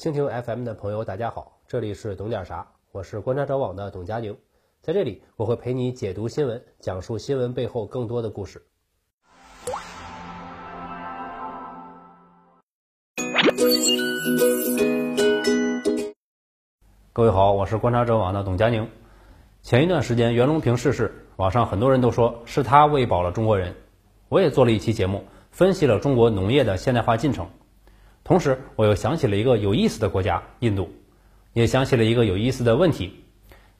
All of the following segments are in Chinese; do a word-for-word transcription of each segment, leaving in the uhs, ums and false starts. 蜻蜓 F M 的朋友，大家好，这里是懂点啥，我是观察者网的董佳宁，在这里我会陪你解读新闻，讲述新闻背后更多的故事。各位好，我是观察者网的董佳宁。前一段时间袁隆平逝世，网上很多人都说是他喂饱了中国人，我也做了一期节目，分析了中国农业的现代化进程。同时我又想起了一个有意思的国家印度，也想起了一个有意思的问题。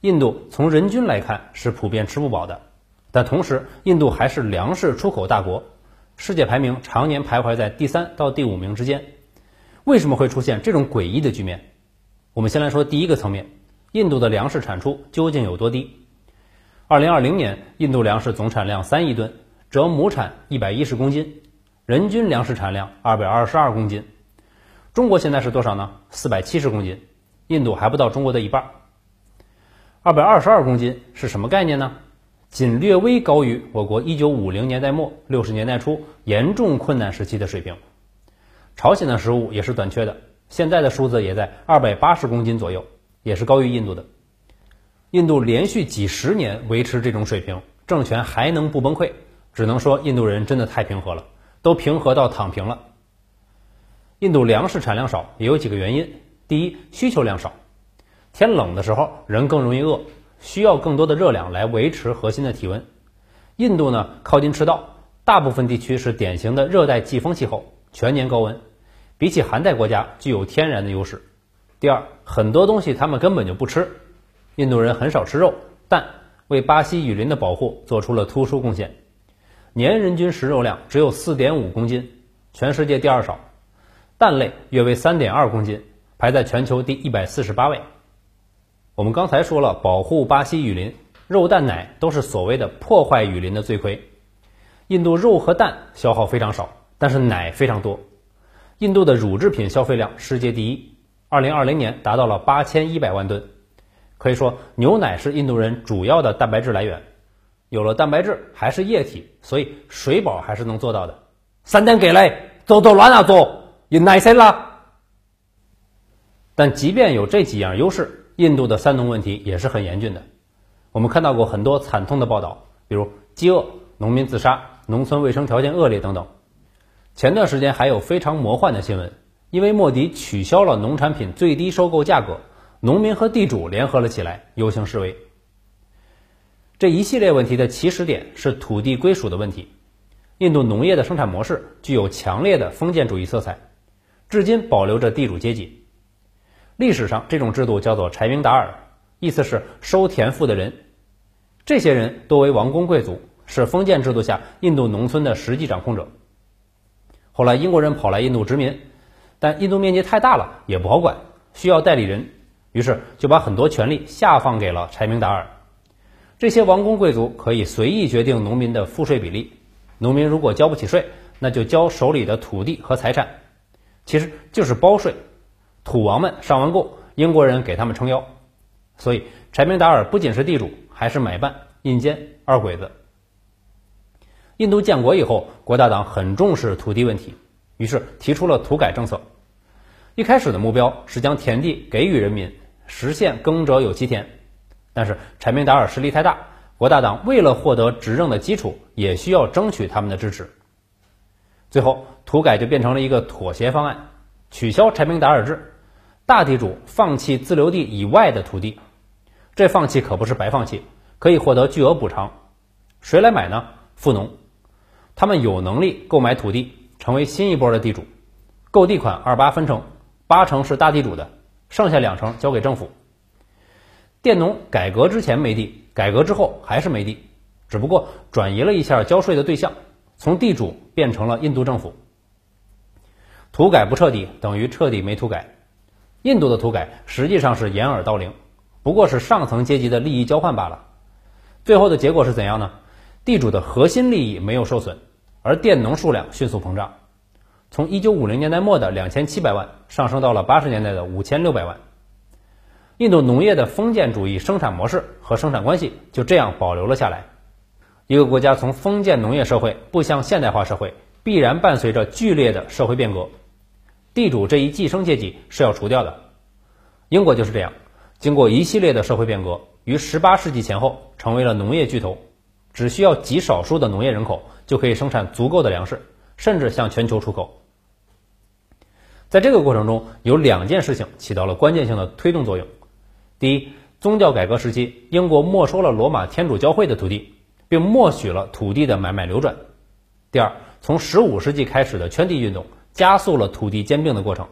印度从人均来看是普遍吃不饱的，但同时印度还是粮食出口大国，世界排名常年徘徊在第三到第五名之间。为什么会出现这种诡异的局面？我们先来说第一个层面，印度的粮食产出究竟有多低。二零二零年印度粮食总产量三亿吨，折亩产一百一十公斤，人均粮食产量二百二十二公斤。中国现在是多少呢？四百七十公斤，印度还不到中国的一半。二百二十二公斤是什么概念呢？仅略微高于我国一九五零年代末六十年代初严重困难时期的水平。朝鲜的食物也是短缺的，现在的数字也在二百八十公斤左右，也是高于印度的。印度连续几十年维持这种水平，政权还能不崩溃？只能说印度人真的太平和了，都平和到躺平了。印度粮食产量少也有几个原因。第一，需求量少，天冷的时候人更容易饿，需要更多的热量来维持核心的体温。印度呢靠近赤道，大部分地区是典型的热带季风气候，全年高温，比起寒带国家具有天然的优势。第二，很多东西他们根本就不吃，印度人很少吃肉，但为巴西雨林的保护做出了突出贡献，年人均食肉量只有 四点五公斤，全世界第二少。蛋类约为 三点二公斤，排在全球第一百四十八位。我们刚才说了保护巴西雨林，肉蛋奶都是所谓的破坏雨林的罪魁。印度肉和蛋消耗非常少，但是奶非常多。印度的乳制品消费量世界第一，二零二零年达到了八千一百万吨。可以说牛奶是印度人主要的蛋白质来源，有了蛋白质还是液体，所以水饱还是能做到的。三点给嘞，走走乱啊走也奶塞啦。但即便有这几样优势，印度的三农问题也是很严峻的。我们看到过很多惨痛的报道，比如饥饿、农民自杀、农村卫生条件恶劣等等。前段时间还有非常魔幻的新闻，因为莫迪取消了农产品最低收购价格，农民和地主联合了起来游行示威。这一系列问题的起始点是土地归属的问题。印度农业的生产模式具有强烈的封建主义色彩，至今保留着地主阶级。历史上这种制度叫做柴明达尔，意思是收田赋的人，这些人多为王公贵族，是封建制度下印度农村的实际掌控者。后来英国人跑来印度殖民，但印度面积太大了也不好管，需要代理人，于是就把很多权力下放给了柴明达尔。这些王公贵族可以随意决定农民的赋税比例，农民如果交不起税，那就交手里的土地和财产，其实就是包税。土王们上完购，英国人给他们撑腰，所以柴明达尔不仅是地主，还是买办、印监、二鬼子。印度建国以后，国大党很重视土地问题，于是提出了土改政策。一开始的目标是将田地给予人民，实现耕者有其田，但是柴明达尔势力太大，国大党为了获得执政的基础，也需要争取他们的支持。最后土改就变成了一个妥协方案，取消柴明达尔制，大地主放弃自留地以外的土地，这放弃可不是白放弃，可以获得巨额补偿。谁来买呢？富农，他们有能力购买土地，成为新一波的地主。购地款二八分成，八成是大地主的，剩下两成交给政府。佃农改革之前没地，改革之后还是没地，只不过转移了一下交税的对象，从地主变成了印度政府。土改不彻底等于彻底没土改。印度的土改实际上是掩耳盗铃，不过是上层阶级的利益交换罢了。最后的结果是怎样呢？地主的核心利益没有受损，而佃农数量迅速膨胀，从一九五零年代末的两千七百万上升到了八十年代的五千六百万。印度农业的封建主义生产模式和生产关系就这样保留了下来。一个国家从封建农业社会步向现代化社会，必然伴随着剧烈的社会变革。地主这一寄生阶级是要除掉的。英国就是这样，经过一系列的社会变革，于十八世纪前后成为了农业巨头，只需要极少数的农业人口就可以生产足够的粮食，甚至向全球出口。在这个过程中，有两件事情起到了关键性的推动作用。第一，宗教改革时期，英国没收了罗马天主教会的土地，并默许了土地的买卖流转。第二，从十五世纪开始的圈地运动加速了土地兼并的过程。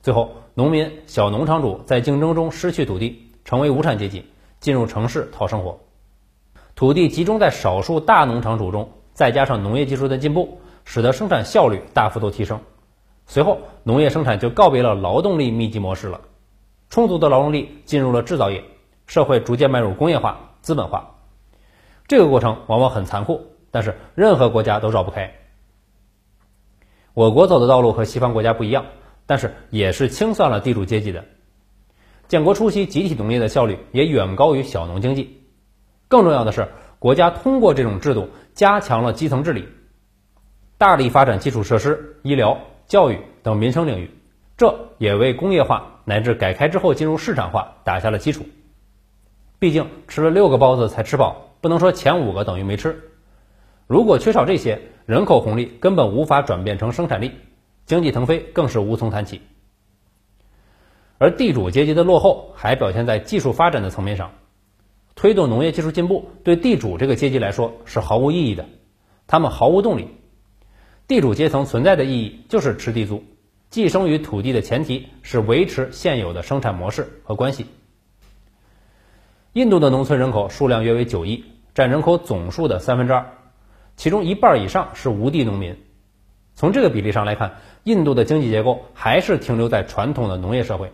最后，农民、小农场主在竞争中失去土地，成为无产阶级，进入城市讨生活。土地集中在少数大农场主中，再加上农业技术的进步，使得生产效率大幅度提升。随后，农业生产就告别了劳动力密集模式了，充足的劳动力进入了制造业，社会逐渐迈入工业化、资本化。这个过程往往很残酷，但是任何国家都绕不开。我国走的道路和西方国家不一样，但是也是清算了地主阶级的。建国初期集体农业的效率也远高于小农经济。更重要的是，国家通过这种制度加强了基层治理，大力发展基础设施、医疗、教育等民生领域，这也为工业化乃至改开之后进入市场化打下了基础。毕竟吃了六个包子才吃饱，不能说前五个等于没吃。如果缺少这些，人口红利根本无法转变成生产力，经济腾飞更是无从谈起。而地主阶级的落后还表现在技术发展的层面上，推动农业技术进步对地主这个阶级来说是毫无意义的，他们毫无动力。地主阶层存在的意义就是吃地租，寄生于土地的前提是维持现有的生产模式和关系。印度的农村人口数量约为九亿，占人口总数的三分之二，其中一半以上是无地农民。从这个比例上来看，印度的经济结构还是停留在传统的农业社会。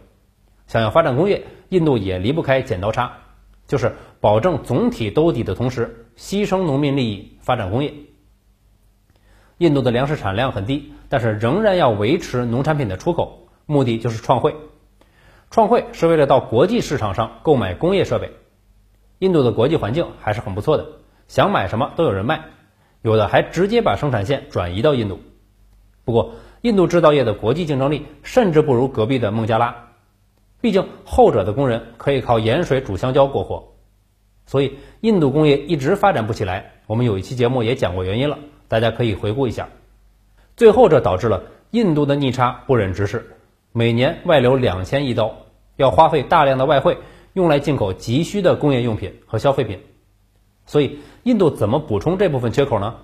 想要发展工业，印度也离不开剪刀差，就是保证总体兜底的同时，牺牲农民利益发展工业。印度的粮食产量很低，但是仍然要维持农产品的出口，目的就是创汇。创汇是为了到国际市场上购买工业设备。印度的国际环境还是很不错的，想买什么都有人卖，有的还直接把生产线转移到印度。不过，印度制造业的国际竞争力甚至不如隔壁的孟加拉，毕竟后者的工人可以靠盐水煮香蕉过活。所以，印度工业一直发展不起来，我们有一期节目也讲过原因了，大家可以回顾一下。最后，这导致了印度的逆差不忍直视，每年外流两千亿刀，要花费大量的外汇用来进口急需的工业用品和消费品。所以，印度怎么补充这部分缺口呢？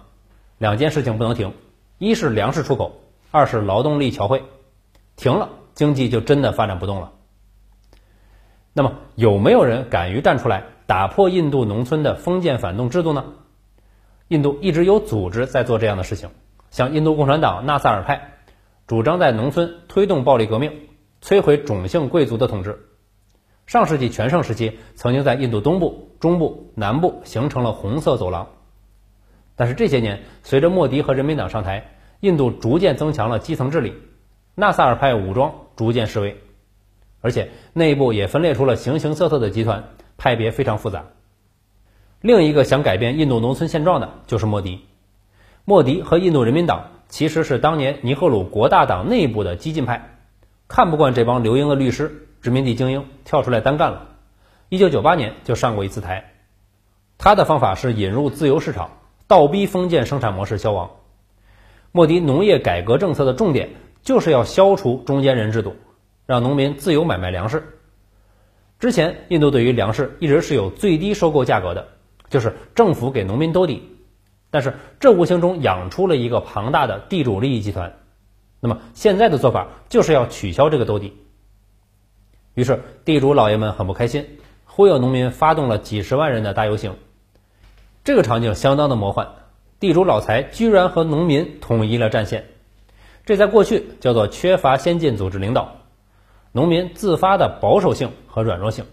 两件事情不能停，一是粮食出口，二是劳动力侨汇。停了，经济就真的发展不动了。那么，有没有人敢于站出来打破印度农村的封建反动制度呢？印度一直有组织在做这样的事情，像印度共产党纳萨尔派主张在农村推动暴力革命，摧毁种姓贵族的统治。上世纪全盛时期曾经在印度东部、中部、南部形成了红色走廊，但是这些年随着莫迪和人民党上台，印度逐渐增强了基层治理，纳萨尔派武装逐渐式微，而且内部也分裂出了形形色色的集团，派别非常复杂。另一个想改变印度农村现状的就是莫迪。莫迪和印度人民党其实是当年尼赫鲁国大党内部的激进派，看不惯这帮留英的律师、殖民地精英，跳出来单干了。一九九八年就上过一次台。他的方法是引入自由市场，倒逼封建生产模式消亡。莫迪农业改革政策的重点就是要消除中间人制度，让农民自由买卖粮食。之前印度对于粮食一直是有最低收购价格的，就是政府给农民兜底，但是这无形中养出了一个庞大的地主利益集团。那么现在的做法就是要取消这个兜底。于是地主老爷们很不开心，忽悠农民发动了几十万人的大游行。这个场景相当的魔幻，地主老财居然和农民统一了战线，这在过去叫做缺乏先进组织领导，农民自发的保守性和软弱性。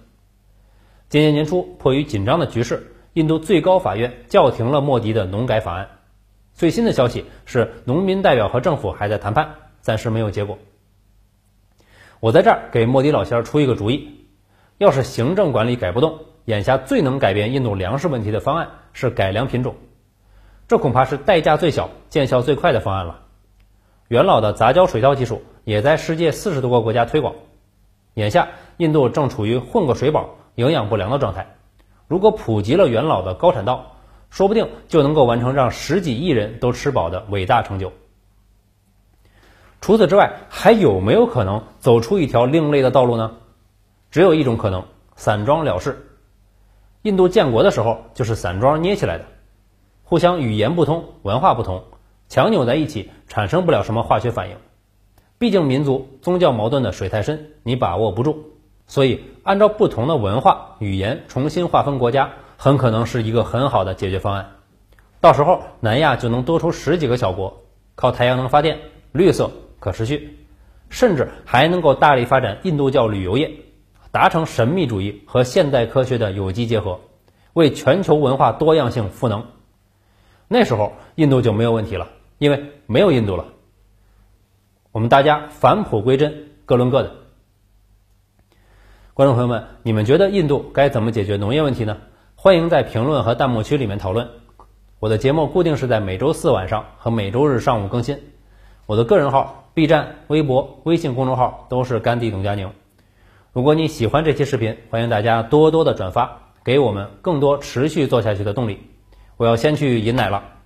今年年初，迫于紧张的局势，印度最高法院叫停了莫迪的农改法案。最新的消息是，农民代表和政府还在谈判，暂时没有结果。我在这儿给莫迪老仙出一个主意，要是行政管理改不动，眼下最能改变印度粮食问题的方案是改良品种，这恐怕是代价最小、见效最快的方案了。元老的杂交水稻技术也在世界四十多个国家推广。眼下，印度正处于混个水饱、营养不良的状态。如果普及了元老的高产道，说不定就能够完成让十几亿人都吃饱的伟大成就。除此之外，还有没有可能走出一条另类的道路呢？只有一种可能：散装了事。印度建国的时候就是散装捏起来的，互相语言不通，文化不同，强扭在一起产生不了什么化学反应。毕竟民族宗教矛盾的水太深，你把握不住。所以按照不同的文化语言重新划分国家，很可能是一个很好的解决方案。到时候南亚就能多出十几个小国，靠太阳能发电，绿色可持续，甚至还能够大力发展印度教旅游业，达成神秘主义和现代科学的有机结合，为全球文化多样性赋能。那时候印度就没有问题了，因为没有印度了。我们大家返璞归真，各论各的。观众朋友们，你们觉得印度该怎么解决农业问题呢？欢迎在评论和弹幕区里面讨论。我的节目固定是在每周四晚上和每周日上午更新。我的个人号、B 站、微博、微信公众号都是甘地董佳宁。如果你喜欢这期视频，欢迎大家多多的转发，给我们更多持续做下去的动力。我要先去饮奶了。